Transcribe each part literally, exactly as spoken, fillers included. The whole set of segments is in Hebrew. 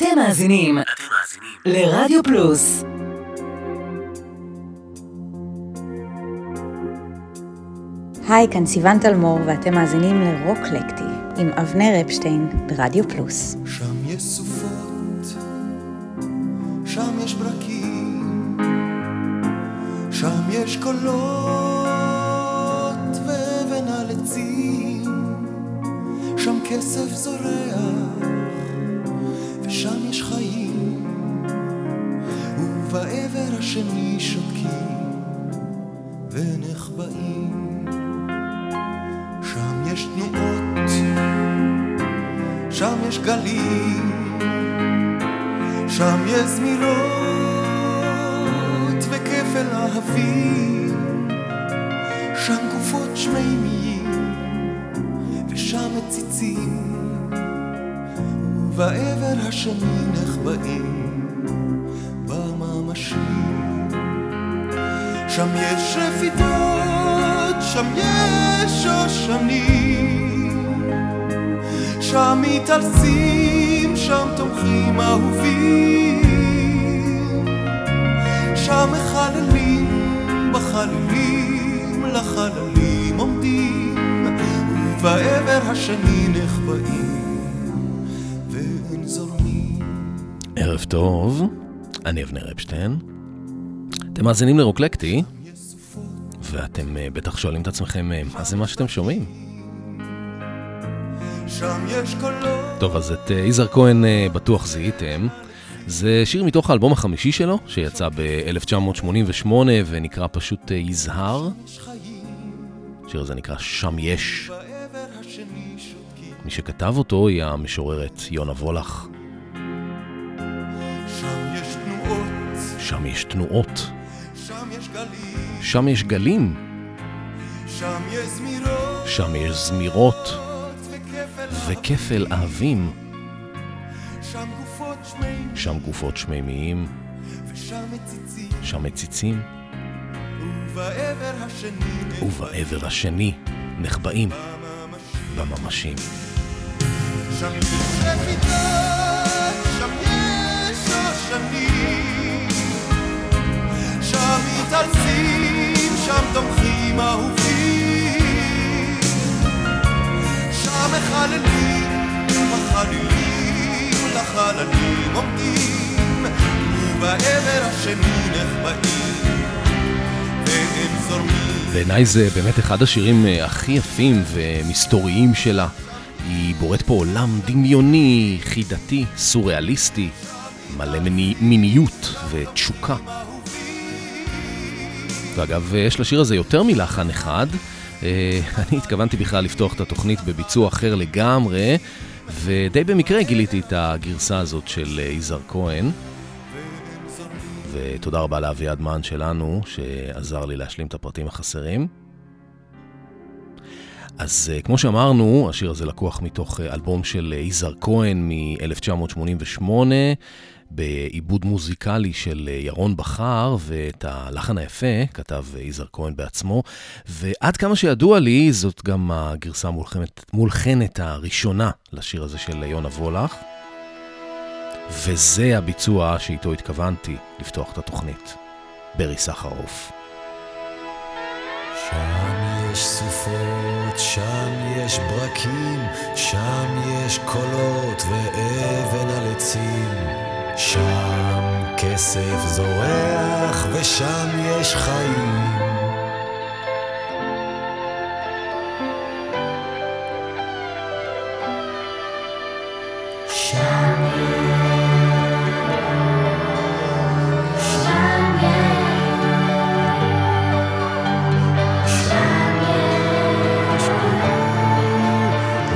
אתם מאזינים לרדיו פלוס. היי, כאן סיוון תלמור ואתם מאזינים לרוקלקטי עם אבנר רפשטיין ברדיו פלוס. שם יש סופות, שם יש ברקים, שם יש קולות ואבן על עצים, שם כסף זורח ושם יש חיים, ובעבר השני שותקים ונחבאים. שם יש תנועות, שם יש גלים, שם יש זמירות וכפל אהבים, שם גופות שמימיים ושם מציצים, ובעבר השני נחבאים בממשיים. שם יש רפידות, שם יש שושנים, שם מתעלסים, שם תומכים אהובים, שם מחללים בחללים לחללים עומדים, ובעבר השני נחבאים ואין זורמים. ערב טוב, אני אבנר רפשטיין, אתם מאזינים לרוקלקטי, ואתם בטח שואלים את עצמכם מה זה מה שאתם שומעים. טוב, אז את יזהר כהן בטוח זיהיתם. זה שיר מתוך האלבום החמישי שלו שיצא ב-אלף תשע מאות שמונים ושמונה ונקרא פשוט יזהר. שיר הזה נקרא שם יש. מי שכתב אותו היא המשוררת יונה וולח. שם יש תנועות, שם יש גלים, שם יש גלים, שם יש זמירות, שם יש זמירות וכפל אהבים, שם גופות שמימיים, שם גופות שמימיים ושם מציצים, שם מציצים, ובעבר השני, ובעבר השני נחבאים בממשים. שם יש רפידות, שם יש שושנים, שם מתעלסים, שם תומכים אהובים, שם מחללים, מחללים לחללים עומדים, ובעבר השני נחבאים והם זורמים. בעיניי זה באמת אחד השירים הכי יפים ומסתוריים שלה. היא בוראת פה עולם דמיוני, חידתי, סוריאליסטי, מלא מיניות ותשוקה. ואגב, יש לשיר הזה יותר מלחן אחד. אני התכוונתי בכלל לפתוח את התוכנית בביצוע אחר לגמרי, ודי במקרה גיליתי את הגרסה הזאת של יזהר כהן. ותודה רבה לאבי אדמן שלנו, שעזר לי להשלים את הפרטים החסרים. אז כמו שאמרנו, השיר הזה לקוח מתוך אלבום של יזהר כהן מ-אלף תשע מאות שמונים ושמונה, בעיבוד מוזיקלי של ירון בחר, ואת הלחן היפה כתב יזהר כהן בעצמו, ועד כמה שידוע לי זאת גם הגרסה המולחנת הראשונה לשיר הזה של יונה וולח, וזה הביצוע שאיתו התכוונתי לפתוח את התוכנית, ברי סחרוף. שם יש סופות, שם יש ברקים, שם יש קולות ואבן על עצים, שם כסף זורח ושם יש חיים, שם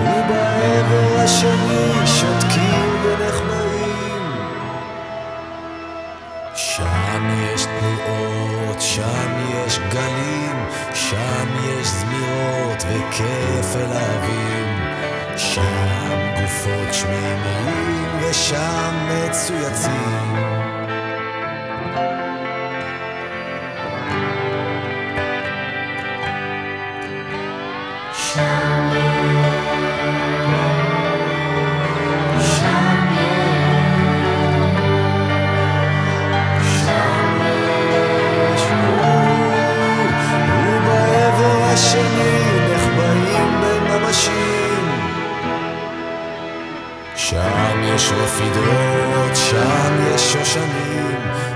ובעבר השני שותקים ונחבאים. שם יש תנועות, שם יש גלים, שם יש זמירות וכפל אהבים, שם גופות שמימיים ושם מצויצים, שם יש, שם יש לפדרות, שם יש שושנים,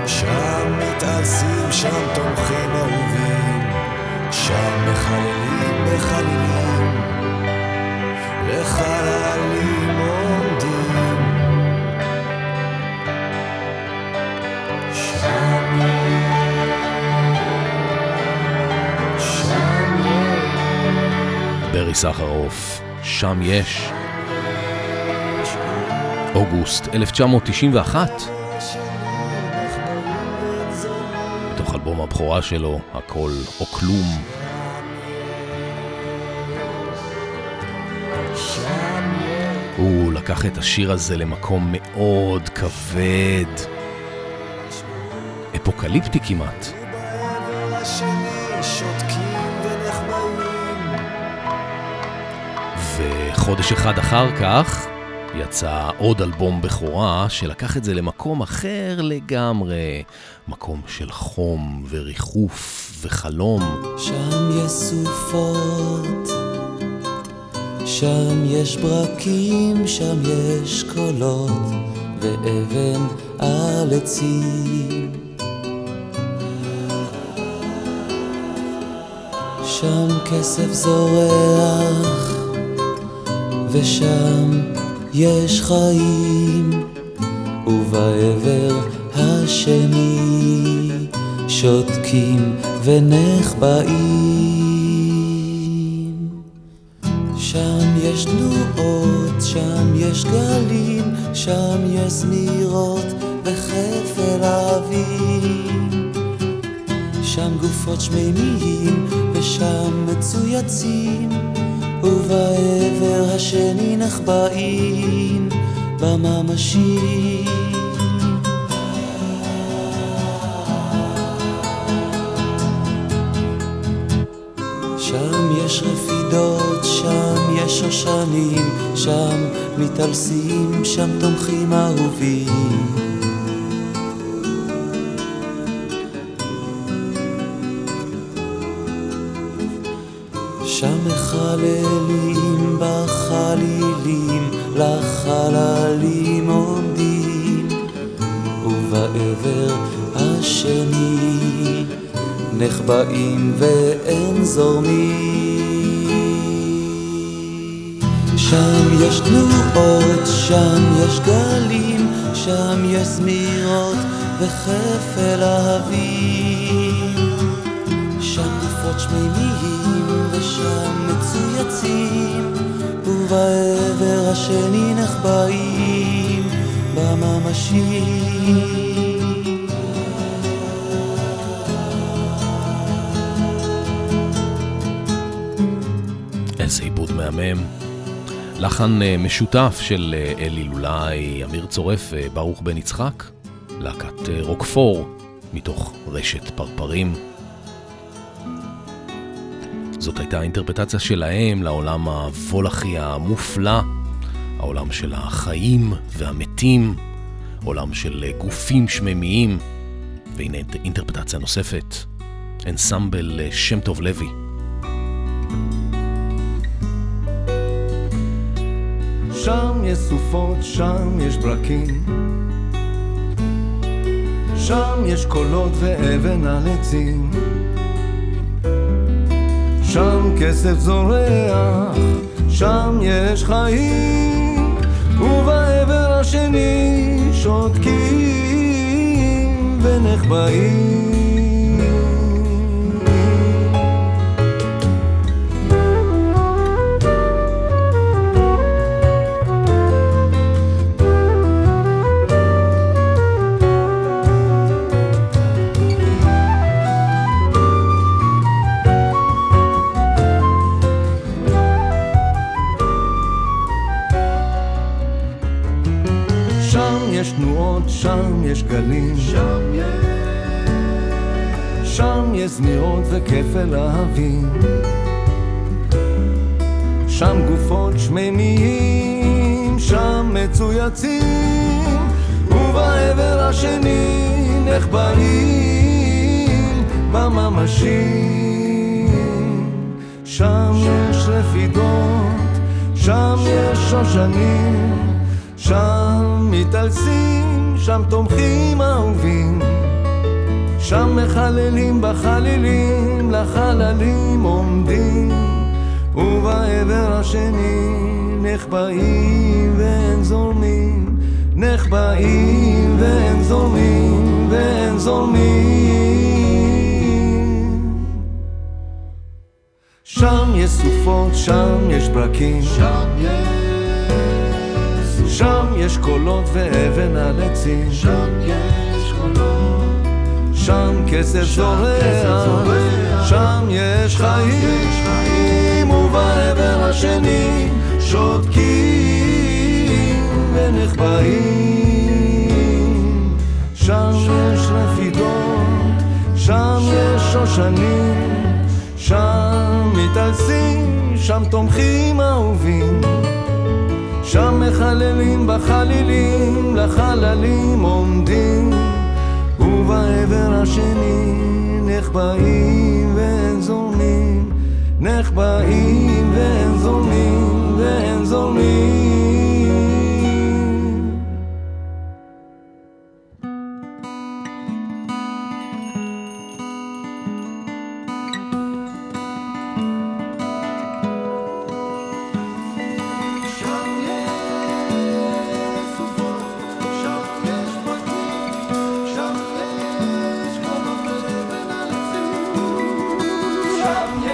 שם מתעלסים, שם תומכים אהובים, שם מחללים בחלילים, לחללים עומדים, שם ברי סחרוף, שם יש. אוגוסט אלף תשע מאות תשעים ואחת, מתוך אלבום הבכורה שלו, הכל או כלום. הוא לקח את השיר הזה למקום מאוד כבד, אפוקליפטי כמעט. וחודש אחד אחר כך יצא עוד אלבום בכורה שלקח את זה למקום אחר לגמרי, מקום של חום וריחוף וחלום. שם יש סופות, שם יש ברקים, שם יש קולות ואבן על עצים, שם כסף זורח ושם יש חיים, ובעבר השני שותקים ונחבאים. שם יש תנועות, שם יש גלים, שם יש סמירות וחפר אבים, שם גופות שמימיים ושם מצויצים, ובעבר השני נחבאים בממשי. שם יש רפידות, שם יש שושנים, שם מתעלסים, שם תומכים אהובים, שם מחללים בחלילים, לחללים עומדים, ובעבר השני נחבאים ואין זורמים. שם יש תנועות, שם יש גלים, שם יש סמירות וחפל אהבים, שם גופות שמימיים שם מצויצים, ובעבר השני נחבאים בממשי. איזה עיבוד מהמם. לחן משותף של אלי לולאי, אמיר צורף, ברוך בן יצחק, להקת רוקפור מתוך רשת פרפרים. זאת הייתה האינטרפטציה שלהם לעולם הוולחי המופלא, העולם של החיים והמתים, עולם של גופים שממיים. והנה אינטרפטציה נוספת, אנסמבל שם טוב לוי. שם יש סופות, שם יש ברקים, שם יש קולות ואבן על עצים, שם כסף זורח, שם יש חיים, ובעבר השני שותקים ונחבאים. שם יש גלים, שם יש, שם יש זמירות וכפל אהבים, שם גופות שממיים, שם מצויצים, ובעבר השני נחבאים בממשים. שם יש רפידות, שם יש שושנים, שם מתעלסים, שם תומכים אהובים, שם מחללים בחלילים, לחללים עומדים, ובעבר השני נחבאים ואין זורמים, נחבאים ואין זורמים, ואין זורמים. שם יש סופות, שם יש ברקים, שם יש, שם יש קולות ואבן על עצים, שם יש קולות, שם כסף זורח, שם יש חיים, ובעבר השני שותקים ונחבאים. שם יש רפידות, שם יש שושנים, שם מתעלסים, שם תומכים אהובים, שם מחללים בחלילים, לחללים עומדים, ובעבר השני נחבאים ואין זורמים, נחבאים ואין זורמים, ואין זורמים. שם יש סופות, שם יש פרקים, שם יש קולות ולבן על הציבור, שם יש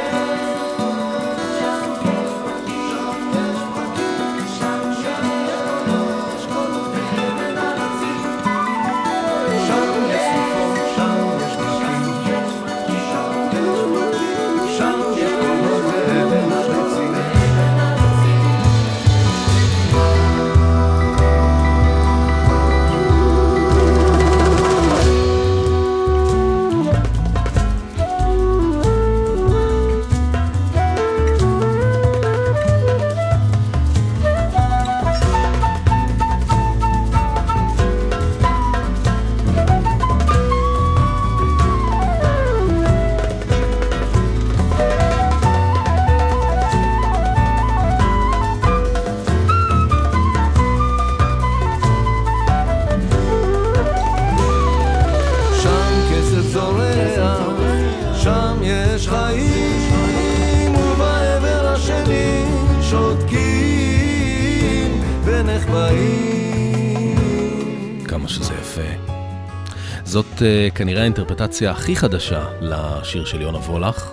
זאת כנראה האינטרפרטציה הכי חדשה לשיר של יונה וולח,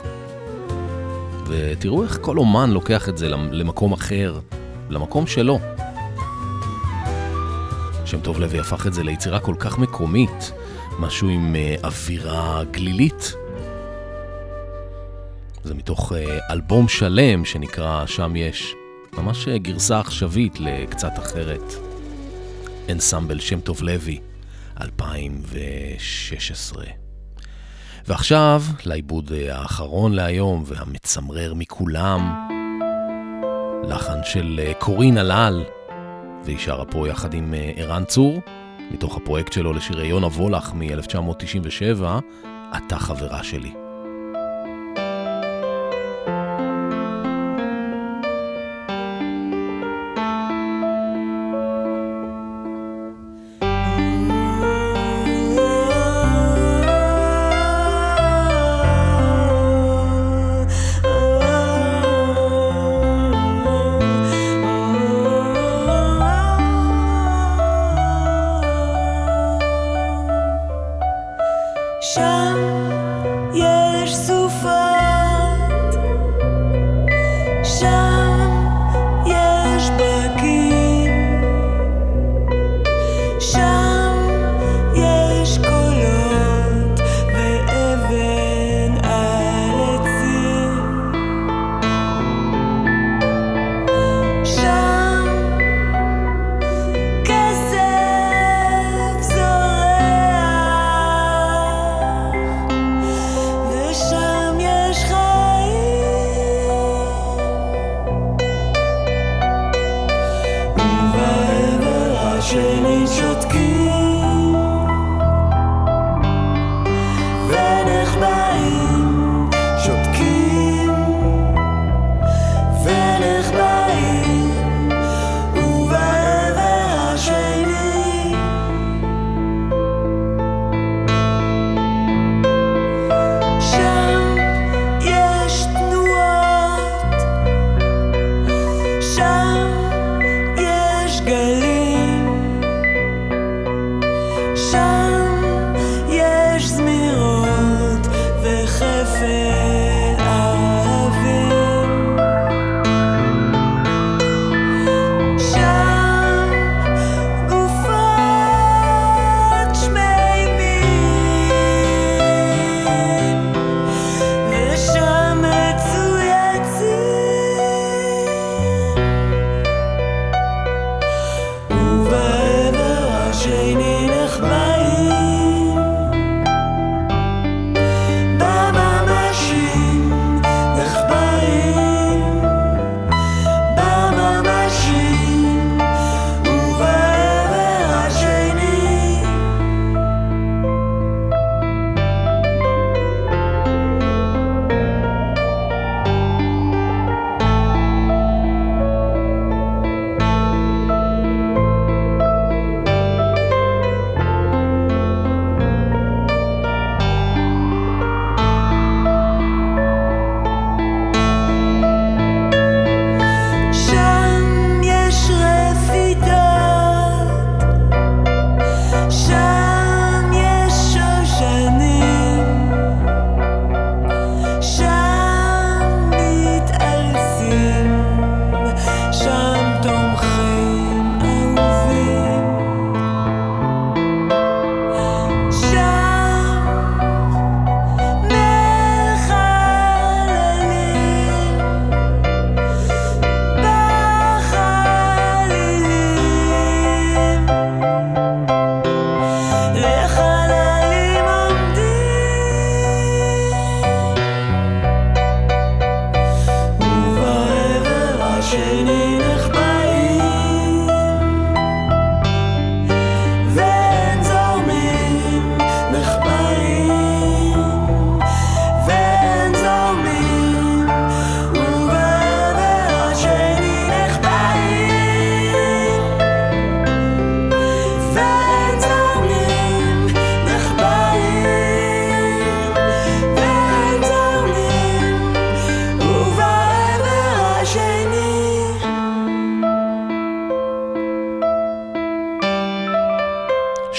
ותראו איך כל אומן לוקח את זה למקום אחר, למקום שלו. שם טוב לוי הפך את זה ליצירה כל כך מקומית, משהו עם אווירה גלילית. זה מתוך אלבום שלם שנקרא שם יש, ממש גרסה עכשווית לקצת אחרת. אנסמבל שם טוב לוי אלפיים ושש עשרה. ועכשיו לעיבוד האחרון להיום והמצמרר מכולם, לחן של קורין הלל, והיא שרה פה יחד עם ערן צור מתוך הפרויקט שלו לשירי יונה וולח מ-אלף תשע מאות תשעים ושבע, אתה חברה שלי.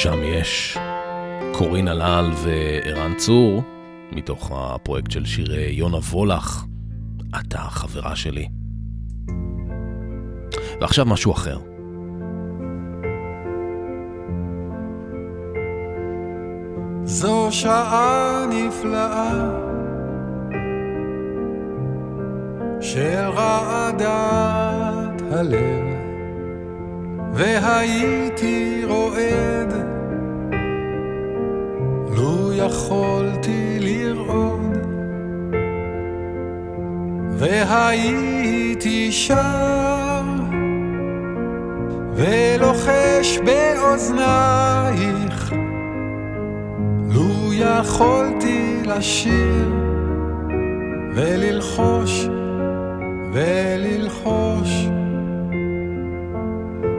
שם יש קורין אלעל וערן צור, מתוך הפרויקט של שיר יונה וולח, אתה חברה שלי. ועכשיו משהו אחר. זו שעה נפלאה של רעדת הלב, והייתי רועד לו יכולתי לרעוד, והייתי שר ולוחש באוזנייך לו יכולתי לשיר וללחוש וללחוש.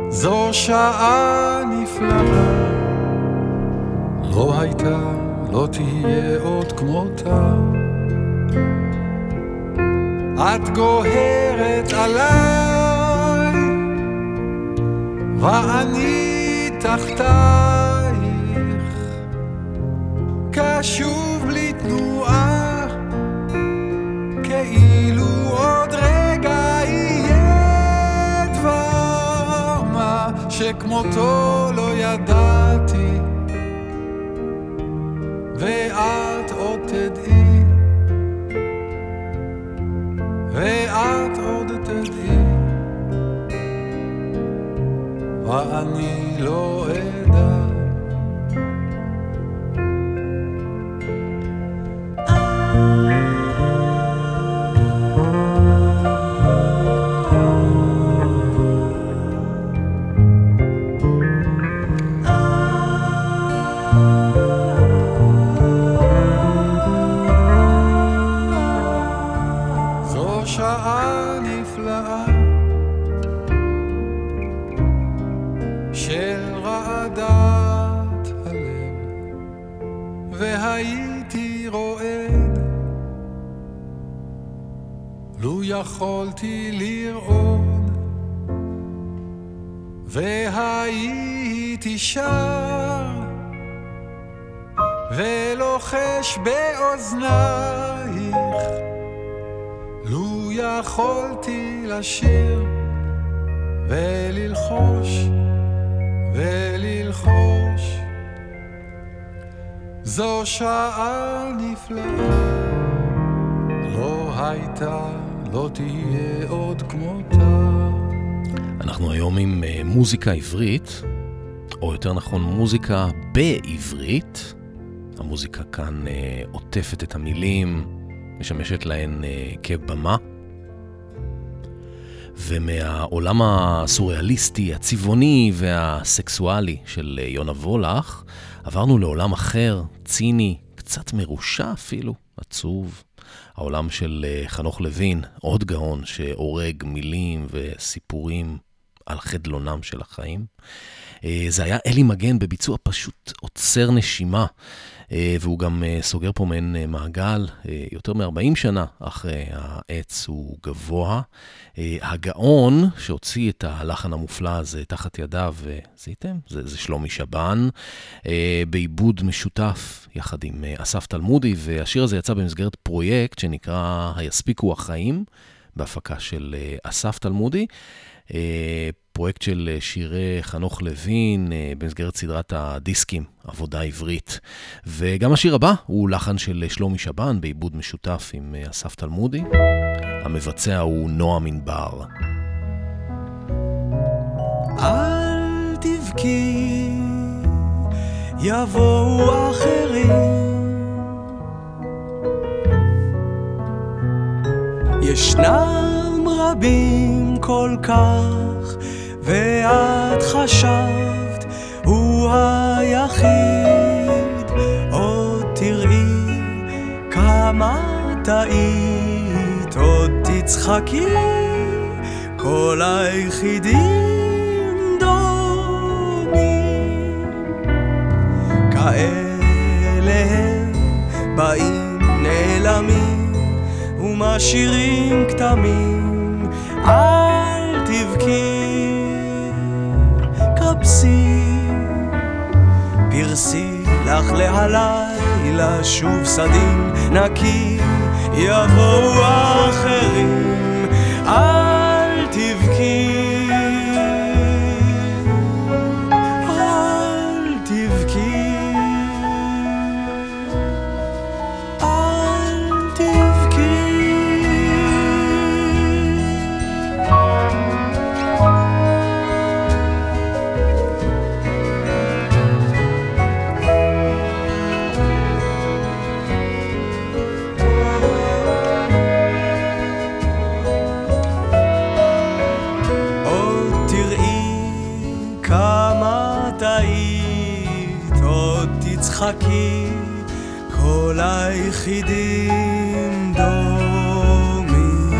זו שעה נפלאה, לא הייתה, לא תהיה עוד כמותה. את גוהרת עליי ואני תחתייך, קשוב לתנועה כאילו עוד רגע יהיה דבר מה שכמותו לא ידעתי, ואת עוד תדעי, ואת עוד תדעי, ואני לא אדע. יכולתי לראות והייתי שר ולוחש באוזנייך לו יכולתי לשיר וללחוש וללחוש. זו שעה נפלאה, לא הייתה, לא תהיה עוד כמותה. אנחנו היום עם מוזיקה עברית, או יותר נכון מוזיקה בעברית. המוזיקה כאן עוטפת את המילים, משמשת להן כבמה. ומהעולם הסוריאליסטי, הצבעוני והסקסואלי של יונה וולח, עברנו לעולם אחר, ציני, קצת מרושע אפילו, עצוב. העולם של חנוך לוין, עוד גאון שהורג מילים וסיפורים על חדלונם של החיים. זה היה אלי מגן בביצוע פשוט עוצר נשימה, והוא גם סוגר פה מעין מעגל. יותר מ-ארבעים שנה אחרי העץ הוא גבוה. הגאון שהוציא את הלחן המופלא הזה תחת ידיו, זיתם? זה, זה שלומי שבן, בעיבוד משותף יחד עם אסף תלמודי, והשיר הזה יצא במסגרת פרויקט שנקרא היספיקו החיים, בהפקה של אסף תלמודי, פרויקט של שירי חנוך לוין במסגרת סדרת הדיסקים, עבודה עברית. וגם השיר הבא הוא לחן של שלומי שבן בעיבוד משותף עם אסף תלמודי. המבצע הוא נועם מנבר. אל תבכי, יבואו אחרים, ישנם רבים כל כך, ואת חשבת הוא היחיד, עוד תראי כמה טעית, עוד תצחקי, כל היחידים דומים, כאלה באים נעלמים ומשאירים כתמים. אל תבכי, קפסי, פרסי לך להלילה שוב סדין נקי, יבואו אחרים, אל תבכי, אל תבכי, אל תבכי. עוד תראי כמה תאית, עוד תצחקי, כל היחידים דומים.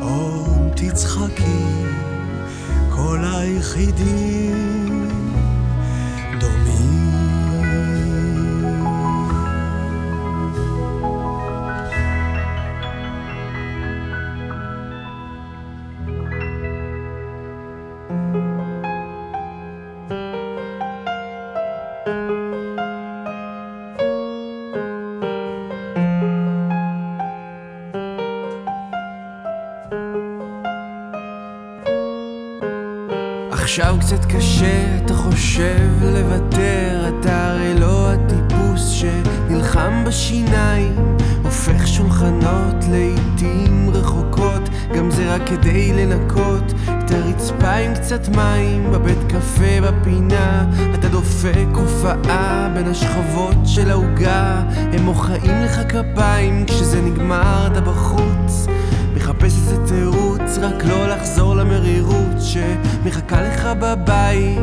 עוד תצחקי, כל היחידים דומים. עכשיו קצת קשה, אתה חושב לוותר, אתה הרי לא הטיפוס שנלחם בשיניים, הופך שולחנות לעיתים רחוקות, גם זה רק כדי לנקות את הרצפה עם קצת מים, בבית קפה בפינה אתה דופק הופעה בין השכבות של ההוגה, הם מוחאים לך כפיים, כשזה נגמר אתה בחוץ מחפש איזה תירוץ, רק לא לחזור למרירות שמחכה לך בבית.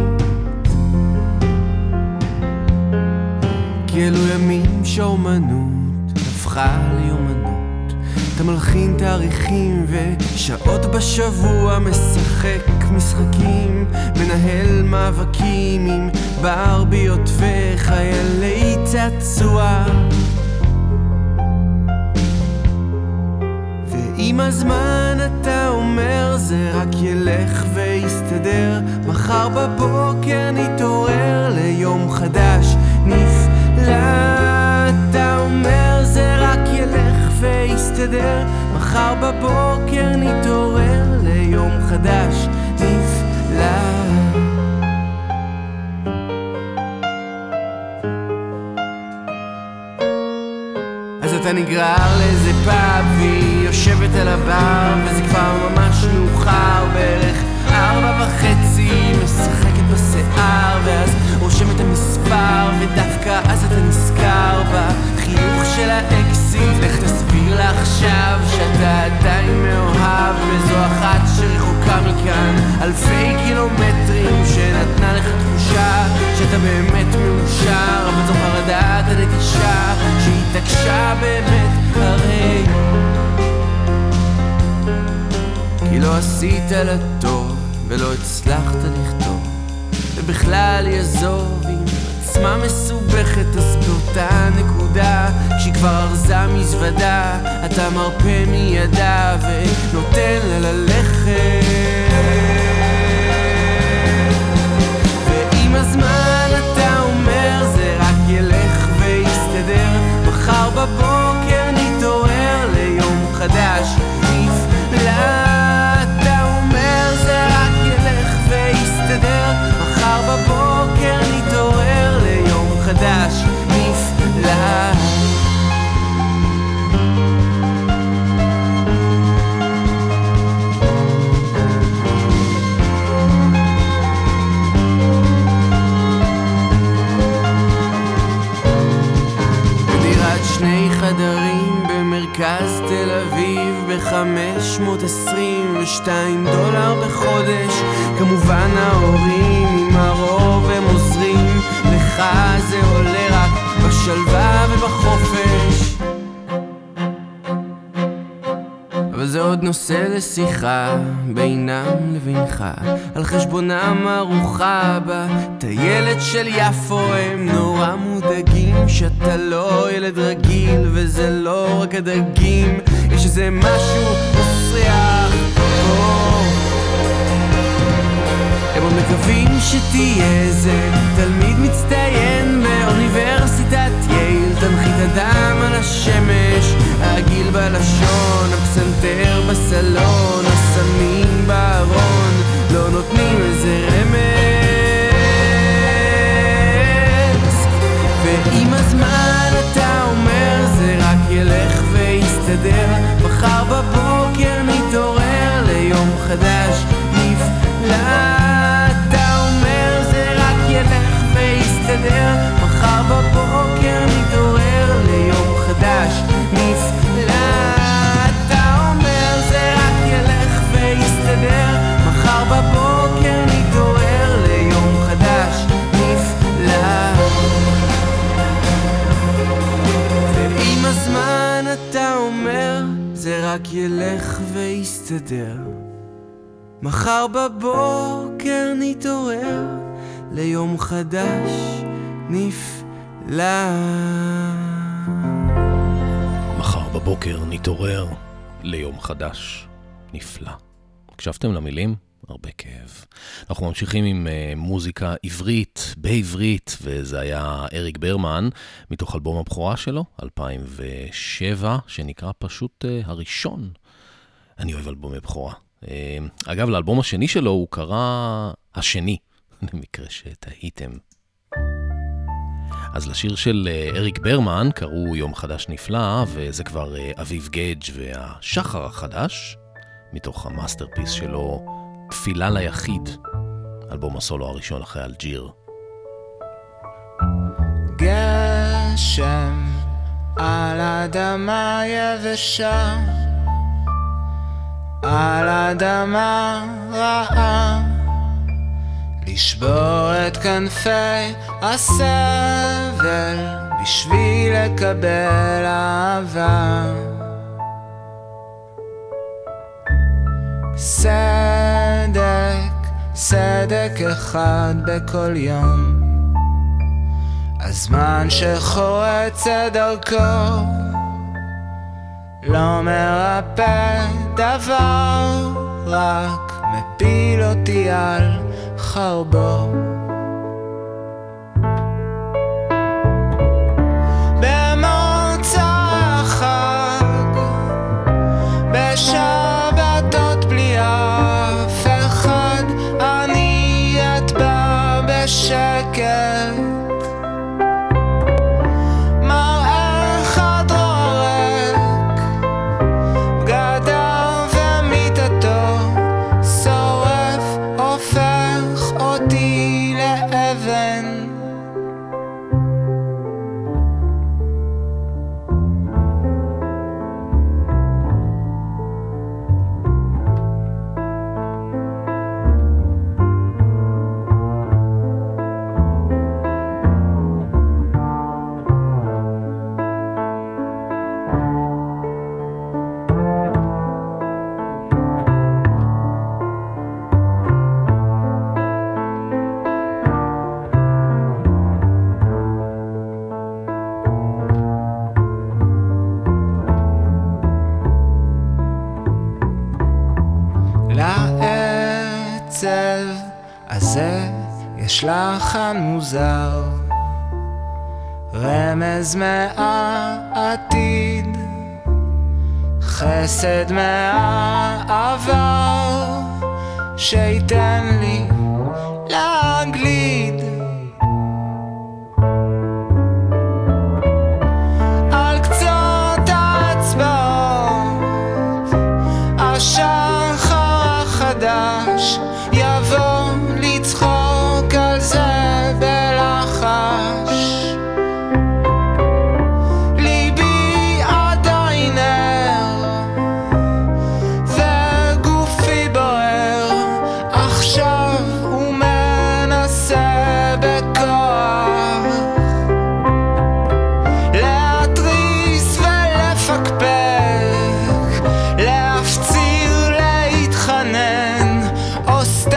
כי אלו ימים שהאומנות הפכה ליומנות, אתה מלחין תאריכים ושעות בשבוע, משחק משחקים, מנהל מאבקים עם ברביות וחיילי צעצוע, עם הזמן אתה אומר זה רק ילך ויסתדר, מחר בבוקר נתעורר ליום חדש נפלא, אתה אומר זה רק ילך ויסתדר, מחר בבוקר נתעורר ליום חדש נפלא. אתה נגרר לאיזה פאב והיא יושבת על הבר, וזה כבר ממש מאוחר, בערך ארבע וחצי, משחקת בשיער ואז רושמת המספר, ודווקא אז אתה נזכר בחיוך של האקסיט, לך תסביר לה עכשיו שאתה עדיין מאוהב, וזו אחת שרחוקה מכאן אלפי קילומטרים, שנתנה לך תחושה שאתה באמת מאושר, אבל זו חרדת הנטישה שהתעקשה באמת, הרי כי לא עשית לה טוב ולא הצלחת לכתוב, ובכלל יעזוב עם עצמה מסובכת, אז באותה נקודה כשהיא כבר ארזה מזוודה אתה מרפא מידה ונותן לה ללכת, ועם הזמן אתה אומר זה רק ילך ויסתדר, מחר בבוקר נתעורר ליום חדש נפלא, מחר בבוקר נתעורר ליום חדש נפלא. בדירת שני חדרים במרכז תל אביב ב-חמש מאות עשרים ושתיים דולר בחודש, כמובן ההורים עם הרוב הם עוזרים לך, זה עולה רק בשלווה ובחופש, אבל זה עוד נושא לשיחה בינם לבינך, על חשבונם ארוחה בטיילת של יפו, הם נורא מודאגים שאתה לא ילד רגיל, וזה לא רק הדגים, יש איזה משהו מסריח. שתהיה זה תלמיד מצטיין באוניברסיטת יייל, תנחית הדם על השמש, העגיל בלשון, הפסנתר בסלון, הסמים בארון, לא נותנים איזה רמז. ועם הזמן אתה אומר זה רק ילך ויסתדר, מחר בבוקר נתעורר ליום חדש נפלא. מחר בבוקר נתעורר ליום חדש נפלא. אתה אומר זה רק ילך ויסתדר, מחר בבוקר נתעורר ליום חדש נפלא. ועם הזמן אתה אומר זה רק ילך ויסתדר, מחר בבוקר נתעורר ליום חדש נפלא. מחר בבוקר נתעורר ליום חדש נפלא. הקשבתם למילים? הרבה כאב. אנחנו ממשיכים עם uh, מוזיקה עברית, בעברית, וזה היה אריק ברמן, מתוך אלבום הבכורה שלו, אלפיים ושבע, שנקרא פשוט uh, הראשון. אני אוהב אלבומי הבכורה. Uh, אגב, לאלבום השני שלו הוא קרא השני, למקרה שתהיתם. אז לשיר של אריק ברמן קראו יום חדש נפלא, וזה כבר אביב גייג' והשחר החדש, מתוך המאסטרפיס שלו, תפילה ליחיד, אלבום הסולו הראשון אחרי אלג'יר. גשם על אדמה יבשה, על אדמה רעה, לשבור את כנפי הסבל בשביל לקבל אהבה. סדק, סדק אחד בכל יום, הזמן שחורץ את דרכו לא מרפא דבר, רק מפיל אותי על חרבו. במוצא החג, בשבתות בלי אף אחד, אני אטבע בשקט. לחן מוזר, רמז מהעתיד, חסד מהעבר, שייתן לי להגליד. על קצות האצבעות השחר החדש יבוא לצחוק זה בלחש, ליבי עדיין ער וגופי בוער, עכשיו הוא מנסה בכוח להתריס ולפקפק, להפציר, להתחנן, אוסטר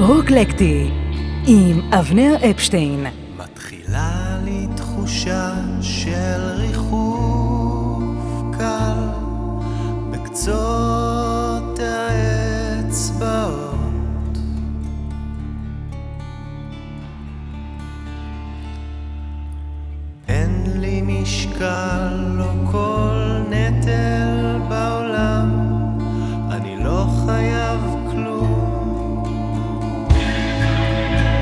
רוקלקטי עם אבנר רפשטיין. מתחילה לי תחושה של ריחוף קל בקצות האצבעות, אין לי משקל או כל נטל בעולם, אני לא חייב כלום,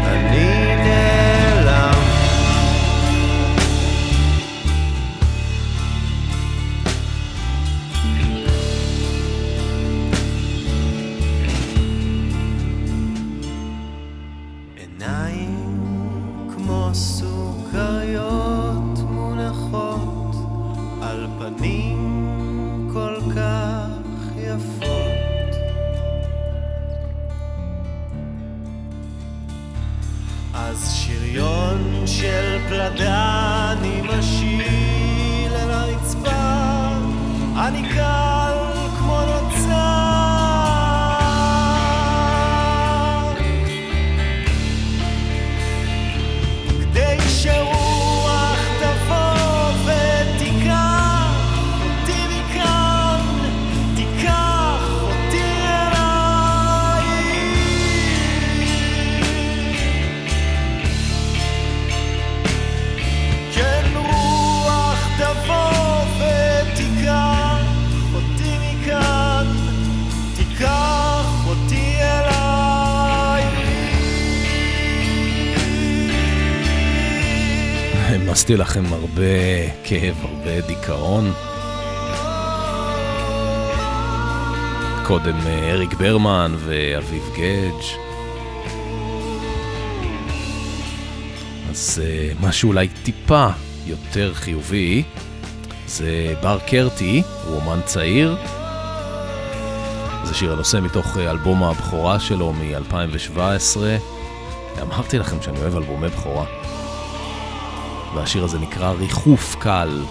אני נעלם. עיניים כמו סוכריות מונחות על פנים כל כך יפות, אז שריון של פלדה אני משיל אל הרצפה, אני קל כמו נוצר, כדי שרוח תבוא ותיקח אותי מכאן, תיקח אותי אליי. תבוא ותיקח אותי מכאן, תיקח אותי אליי. העמסתי לכם הרבה כאב, הרבה דיכאון. קודם אריק ברמן ואביב גייג'. אז משהו אולי טיפה יותר חיובי, זה בר קרטי, הוא אומן צעיר. זה שיר הנושא מתוך אלבום הבכורה שלו מ-אלפיים שבע עשרה. אמרתי לכם שאני אוהב אלבומי בכורה. והשיר הזה נקרא ריחוף קל.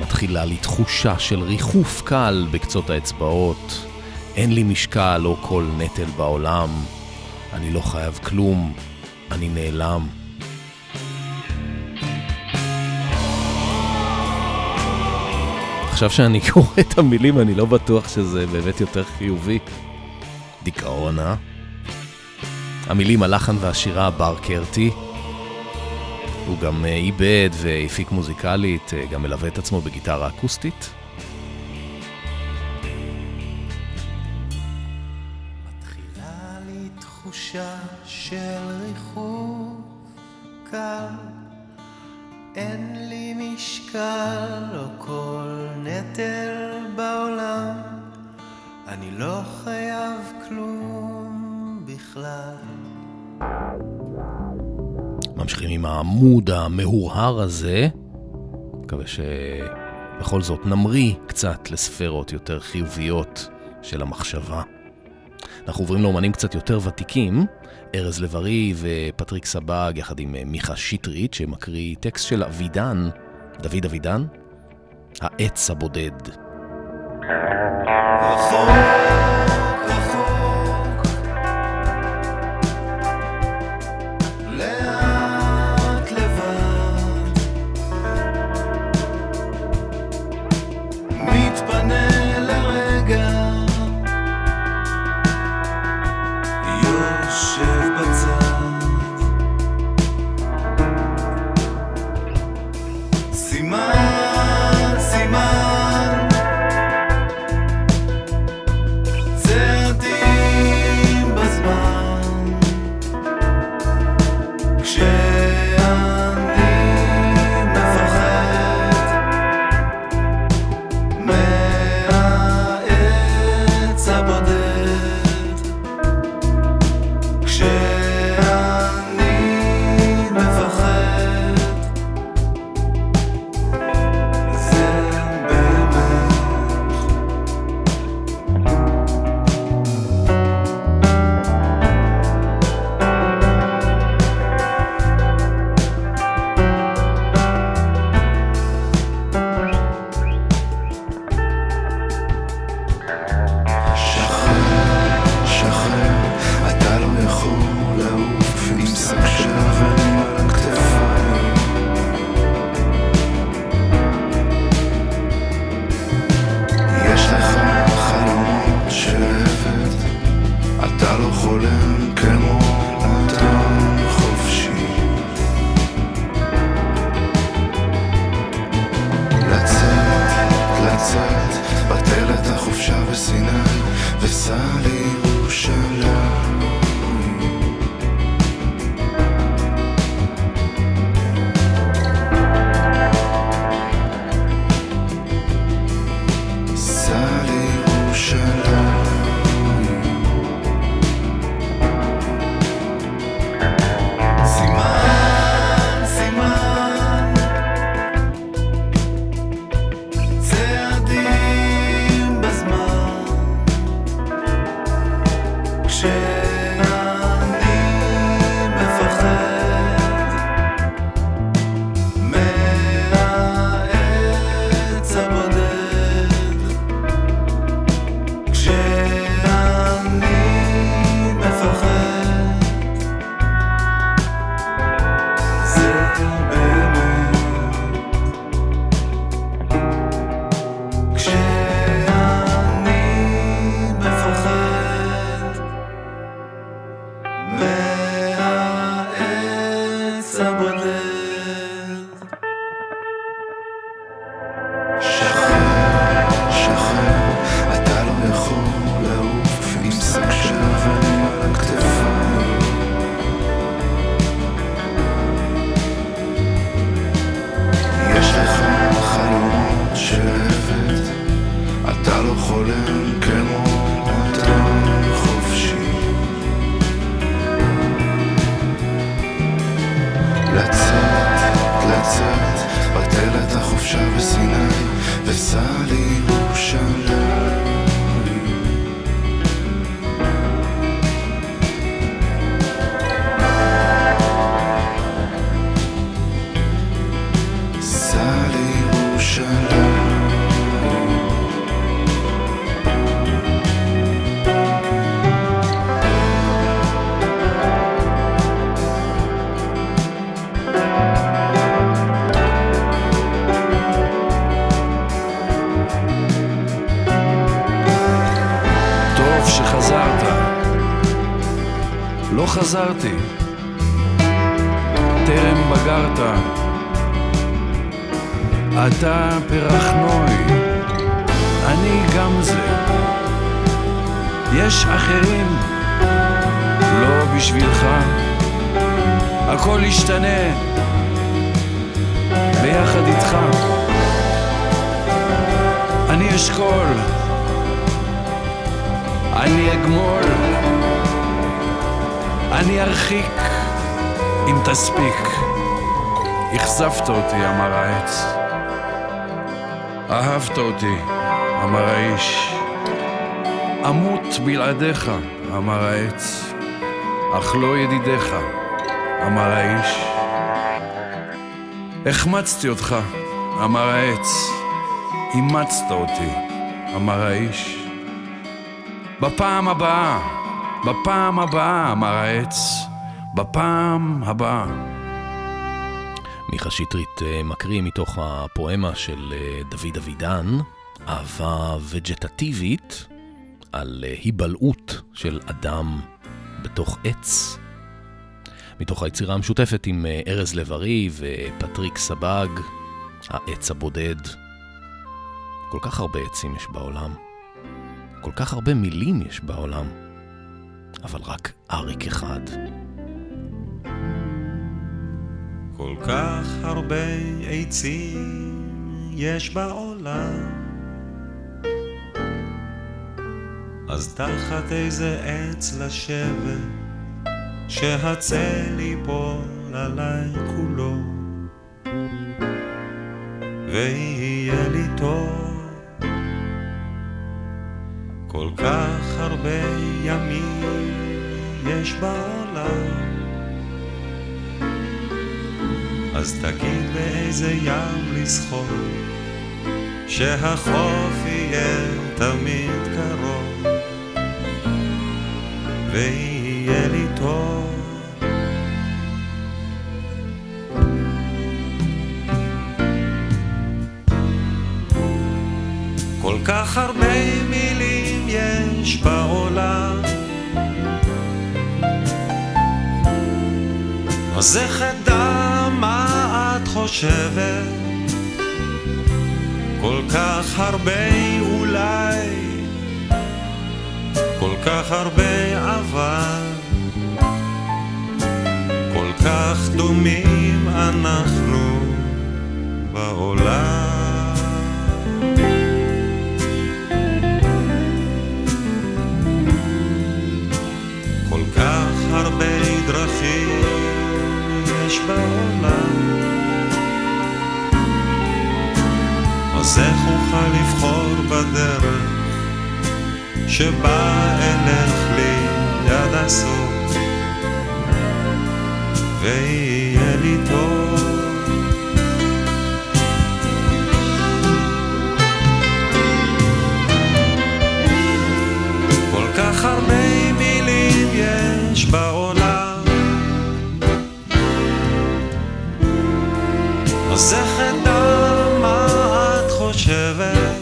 מתחילה לי תחושה של ריחוף קל בקצות האצבעות. אין לי משקל או כל נטל בעולם. אני לא חייב כלום, אני נעלם. עכשיו שאני קורא את המילים, אני לא בטוח שזה באמת יותר חיובי. דיכאון, אה? המילים, הלחן והשירה, בר קרטי. הוא גם איבד והפיק מוזיקלית, גם מלווה את עצמו בגיטרה אקוסטית. מתחילה לי תחושה של ריחוף קל, אין לי משקל או כל נטל בעולם, אני לא חייב כלום בכלל. ממשיכים עם העמוד המהורהר הזה, מקווה שבכל זאת נמריא קצת לספרות יותר חיוביות של המחשבה. אנחנו עוברים לאומנים קצת יותר ותיקים, ארז לברי ופטריק סבג יחד עם מיכה שיטרית, שמקריא טקסט של אבידן, דוד אבידן, העץ הבודד. רחוק, רחוק, לאט לבד, מתפנה לרגע, יושב בצד, סימן, סימן, לשחרר, אתה לא יכול לעוף עם שק של אבנים על הכתפיים. יש לך חלומות של עבד, אתה לא חולם כמו אדם חופשי. לצאת, לצאת, בטל את החופשה וסיני וסע לירושלים. סע לירושלים. חזרתי, טרם בגרת, אתה פרח נוי, אני גם זה. יש אחרים, לא בשבילך, הכל ישתנה ביחד איתך. אני אשכול, אני אגמול, אני ארחיק, אם תספיק. הכזבת אותי, אמר העץ. אהבת אותי, אמר האיש. אמות בלעדיך, אמר העץ. אך לא ידידיך, אמר האיש. החמצתי אותך, אמר העץ. אימצת אותי, אמר האיש. בפעם הבאה, בפעם הבאה, אמר העץ, בפעם הבאה. מיכה שיטרית מקריא מתוך הפואמה של דוד אבידן, אהבה וג'טטיבית על היבלעות של אדם בתוך עץ. מתוך היצירה המשותפת עם ארז לברי ופטריק סבג, העץ הבודד. כל כך הרבה עצים יש בעולם, כל כך הרבה מילים יש בעולם, אבל רק אריק אחד. כל כך הרבה עצים יש בעולם, אז תחת איזה עץ לשבת, שהצל ייפול עליי כולו, ויהיה לי טוב. כל כך הרבה ימים יש בעולם, אז תגיד באיזה ים לשחות, שהחוף יהיה תמיד קרוב, ויהיה לי טוב. כל כך הרבה מילים יש בעולם, אז איך אדע מה את חושבת? כל כך הרבה אולי, כל כך הרבה אבל, כל כך דומים אנחנו בעולם. הרבה דרכים יש בעולם, אז איך אוכל לבחור בדרך שבה אלך לי יד הסוף ויהיה לי טוב? כל כך הרבה מילים יש בעולם, אז איך אדע מה את חושבת?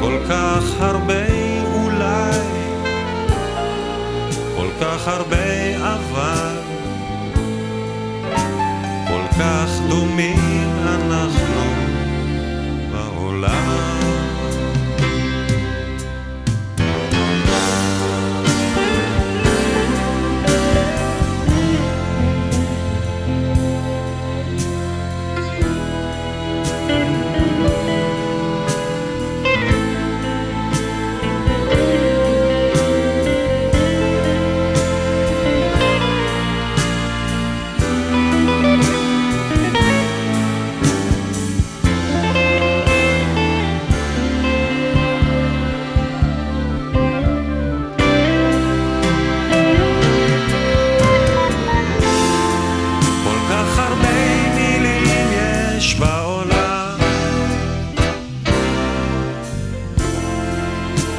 כל כך הרבה אולי, כל כך הרבה אבל, כל כך דומים אנחנו בעולם.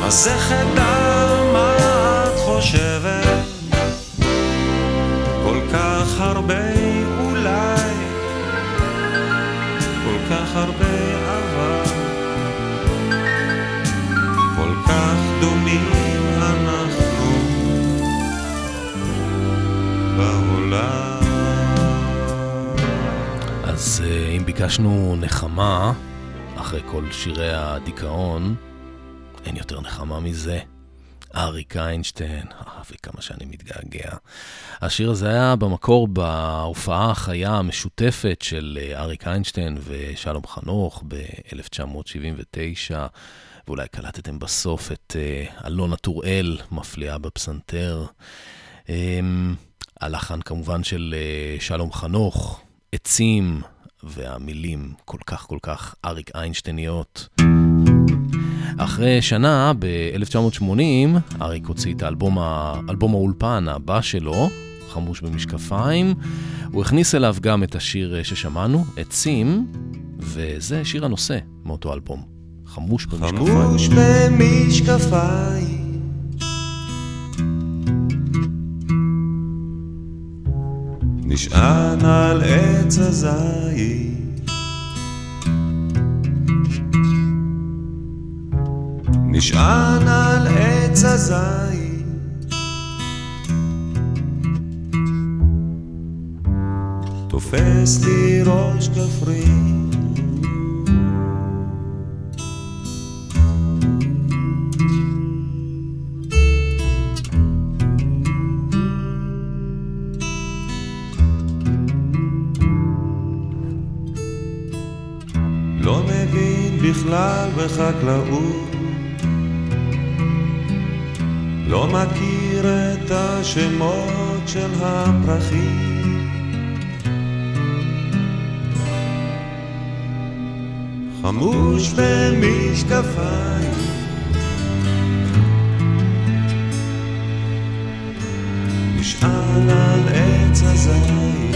אז איך אדע מה את חושבת? כל כך הרבה אולי, כל כך הרבה אבל, כל כך דומים אנחנו בעולם. אז אם ביקשנו נחמה אחרי כל שירי הדיכאון, אין יותר נחמה מזה. אריק איינשטיין, וכמה שאני מתגעגע. השיר הזה היה במקור בהופעה החיה המשותפת של אריק איינשטיין ושלום חנוך ב-אלף תשע מאות שבעים ותשע, ואולי קלטתם בסוף את אלונה טור מפליאה בפסנתר. הלחן כמובן של שלום חנוך, עצים, והמילים כל כך כל כך אריק איינשטייניות. אחרי שנה, ב-אלף תשע מאות שמונים, אריק הוציא את האלבום, האלבום האולפן הבא שלו, חמוש במשקפיים. הוא הכניס אליו גם את השיר ששמענו, עצים, וזה שיר הנושא מאותו אלבום, חמוש במשקפיים. חמוש במשקפיים, נשען על עץ הזית, נשען על עץ הזית, תופס לי ראש כפרי, לא מבין בכלל בחקלאות, לא מכיר את השמות של הפרחים. חמוש במשקפיים, נשען על עץ הזית,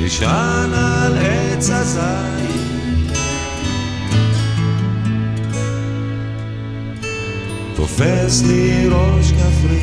נשען על עץ הזית, תופס לי ראש כפרי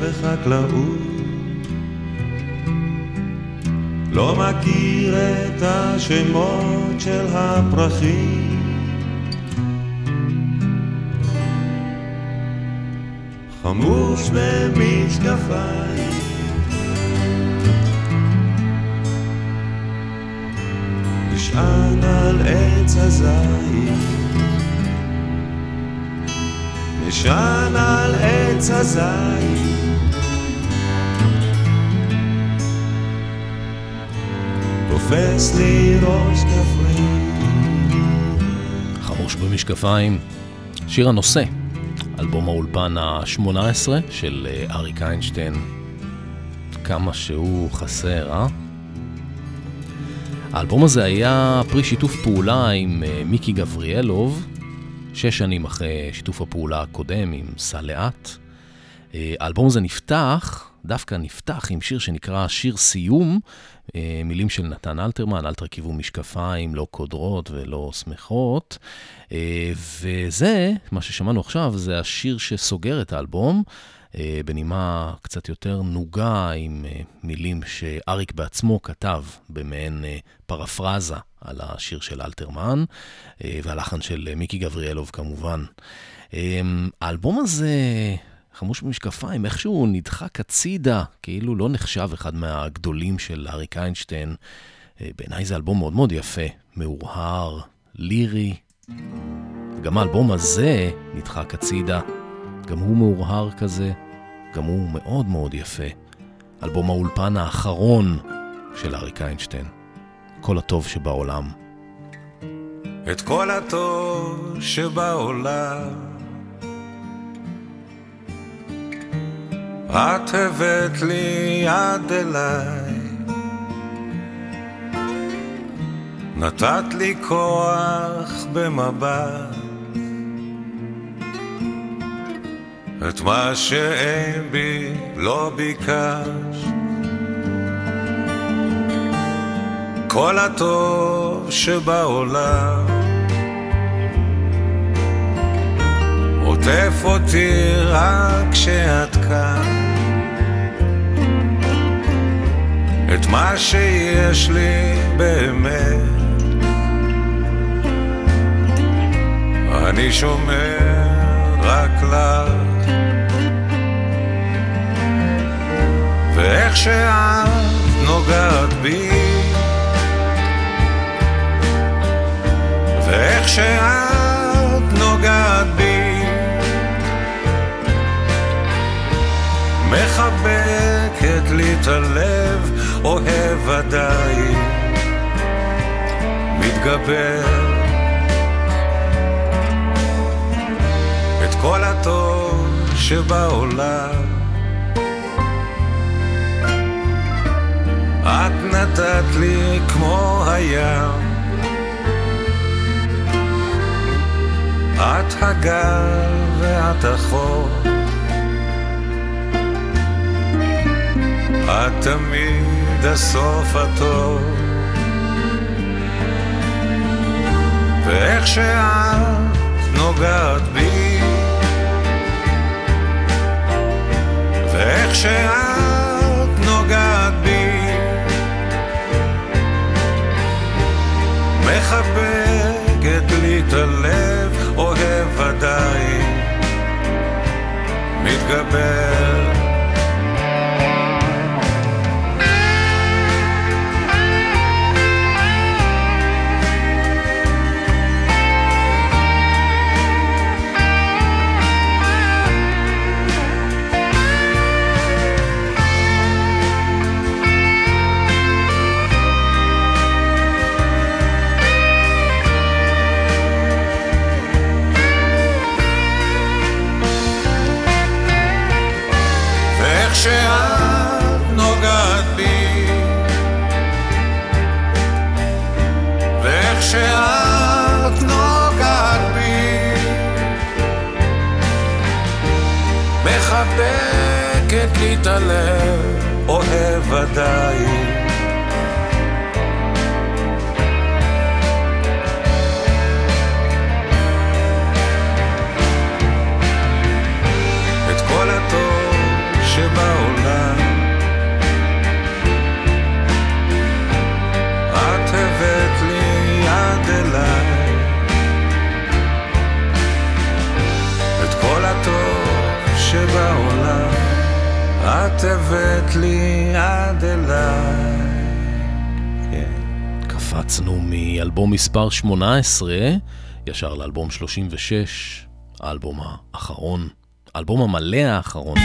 וחקלאות, לא מכיר את השמות של הפרחים, חמוש במשקפיים, נשען על עץ הזית, נשען על עץ הזית, תופס לי ראש כפרי. חמוש במשקפיים, שיר הנושא, אלבום האולפן ה-שמונה עשרה של אריק איינשטיין. כמה שהוא חסר, אה? האלבום הזה היה פרי שיתוף פעולה עם מיקי גבריאלוב, שש שנים אחרי שיתוף הפעולה הקודם עם סלעת. האלבום הזה נפתח, דווקא נפתח עם שיר שנקרא שיר סיום, מילים של נתן אלתרמן, אל תרכיבו משקפיים, לא קודרות ולא שמחות, וזה, מה ששמענו עכשיו, זה השיר שסוגר את האלבום, בנימה קצת יותר נוגה עם מילים שאריק בעצמו כתב במעין פרפרזה על השיר של אלתרמן, והלחן של מיקי גבריאלוב כמובן. האלבום הזה, חמוש במשקפיים, איכשהו נדחק הצידה, כאילו לא נחשב אחד מהגדולים של אריק איינשטיין. בעיניי זה אלבום מאוד מאוד יפה, מאורהר, לירי. גם האלבום הזה נדחק הצידה, גם הוא מאורהר כזה, גם הוא מאוד מאוד יפה. אלבום האולפן האחרון של אריק איינשטיין, כל הטוב שבעולם. את כל הטוב שבעולם את הבאת לי עד אליי, נתת לי כוח במבט, את מה שאין בי לא ביקשת. כל הטוב שבעולם עוטף אותי רק כשאת כאן, את מה שיש לי באמת אני שומר רק לך, ואיך שאת נוגעת בי, ואיך שאת נוגעת בי, מחבקת לי את הלב, אוהב עדיין, מתגבר. את כל הטוב שבעולם את נתת לי כמו הים, את הגל ואת החור, את תמיד הסוף הטוב, ואיך שאת נוגעת בי, ואיך שאת נוגעת בי, מחבקת לי את הלב, אוהב עדיין, מתגבר. משתלב, אוהב עדיין. את כל הטוב שבעולם את הבאת לי יד אליי, את כל הטוב שבעולם את הבאת לי יד אליי. קפצנו מאלבום מספר שמונה עשרה ישר לאלבום שלושים ושש, האלבום האחרון, האלבום המלא האחרון,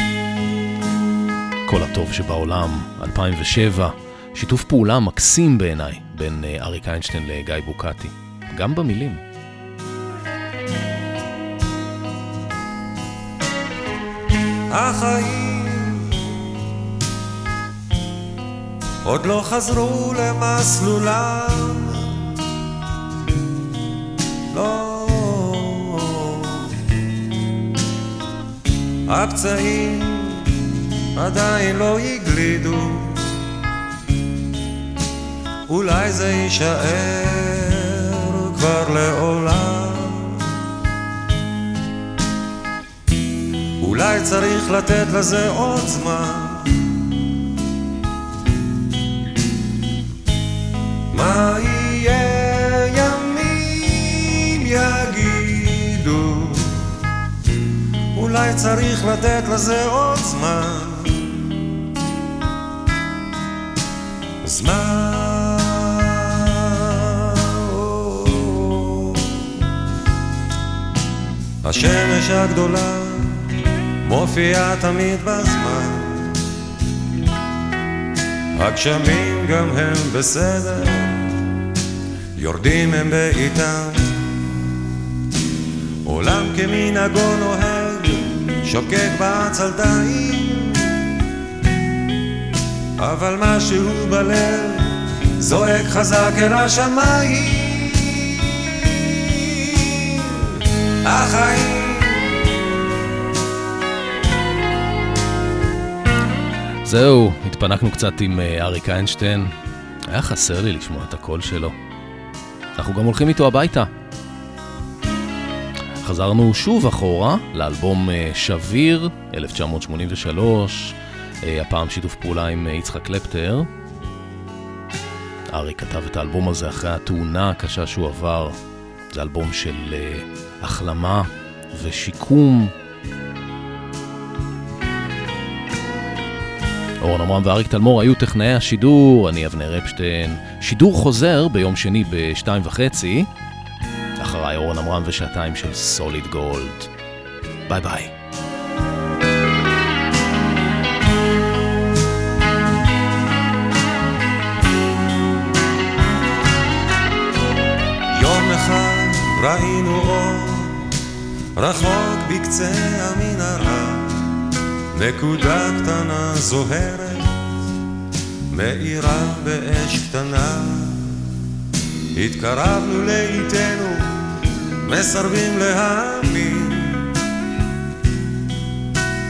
כל הטוב שבעולם, אלפיים ושבע, שיתוף פעולה מקסים בעיניי בין אריק איינשטיין לגיא בוקטי, גם במילים. החיים עוד לא חזרו למסלולם, לא, הפצעים עדיין לא יגלידו, אולי זה יישאר כבר לעולם. אולי צריך לתת לזה עוד זמן, מה יהיה ימים יגידו, אולי צריך לתת לזה עוד זמן. זמן, השמש הגדולה מופיעה תמיד בזמן, הגשמים גם הם בסדר, יורדים הם בעיתם, עולם כמנהגו נוהג, שוקק בעצלתיים, אבל משהו בלב זועק חזק אל השמיים. החיים. זהו, התפנקנו קצת עם אריק איינשטיין, היה חסר לי לשמוע את הקול שלו. אנחנו גם הולכים איתו הביתה. חזרנו שוב אחורה לאלבום שביר אלף תשע מאות שמונים ושלוש, הפעם שיתוף פעולה עם יצחק קלפטר. אריק כתב את האלבום הזה אחרי התאונה הקשה שהוא עבר. זה אלבום של החלמה ושיקום. אורן אמרן ואריק תלמור היו טכנאי השידור, אני אבנר רפשטיין. שידור חוזר ביום שני בשתיים וחצי, אחריי אורן אמרן ושעתיים של סוליד גולד. ביי ביי. ראינו אור רחוק בקצה המנהרה, נקודה קטנה זוהרת מאירה באש קטנה. התקרבנו לאיתנו, מסרבים להאמין,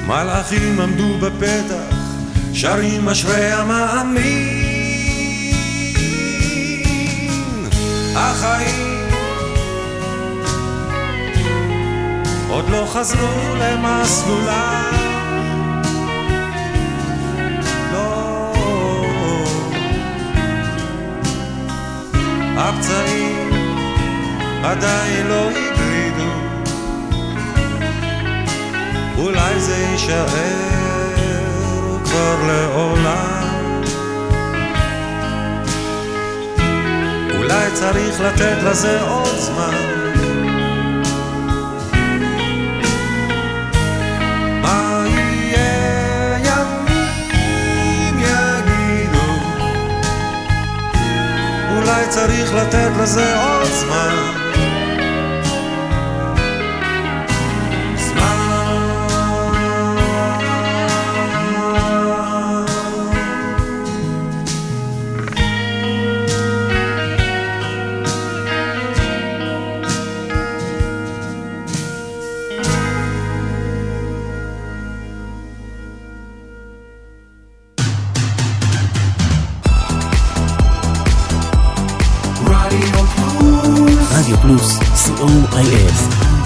מלאכים עמדו בפתח, שרים אשרי המאמין. החיים עוד לא חזרו למסלולה, לא, הפצעים עדיין לא הגלידו, אולי זה יישאר כבר לעולם. אולי צריך לתת לזה עוד זמן, אולי צריך לתת לזה עוד זמן. זמן, רדיו פלוס סי או איי אס.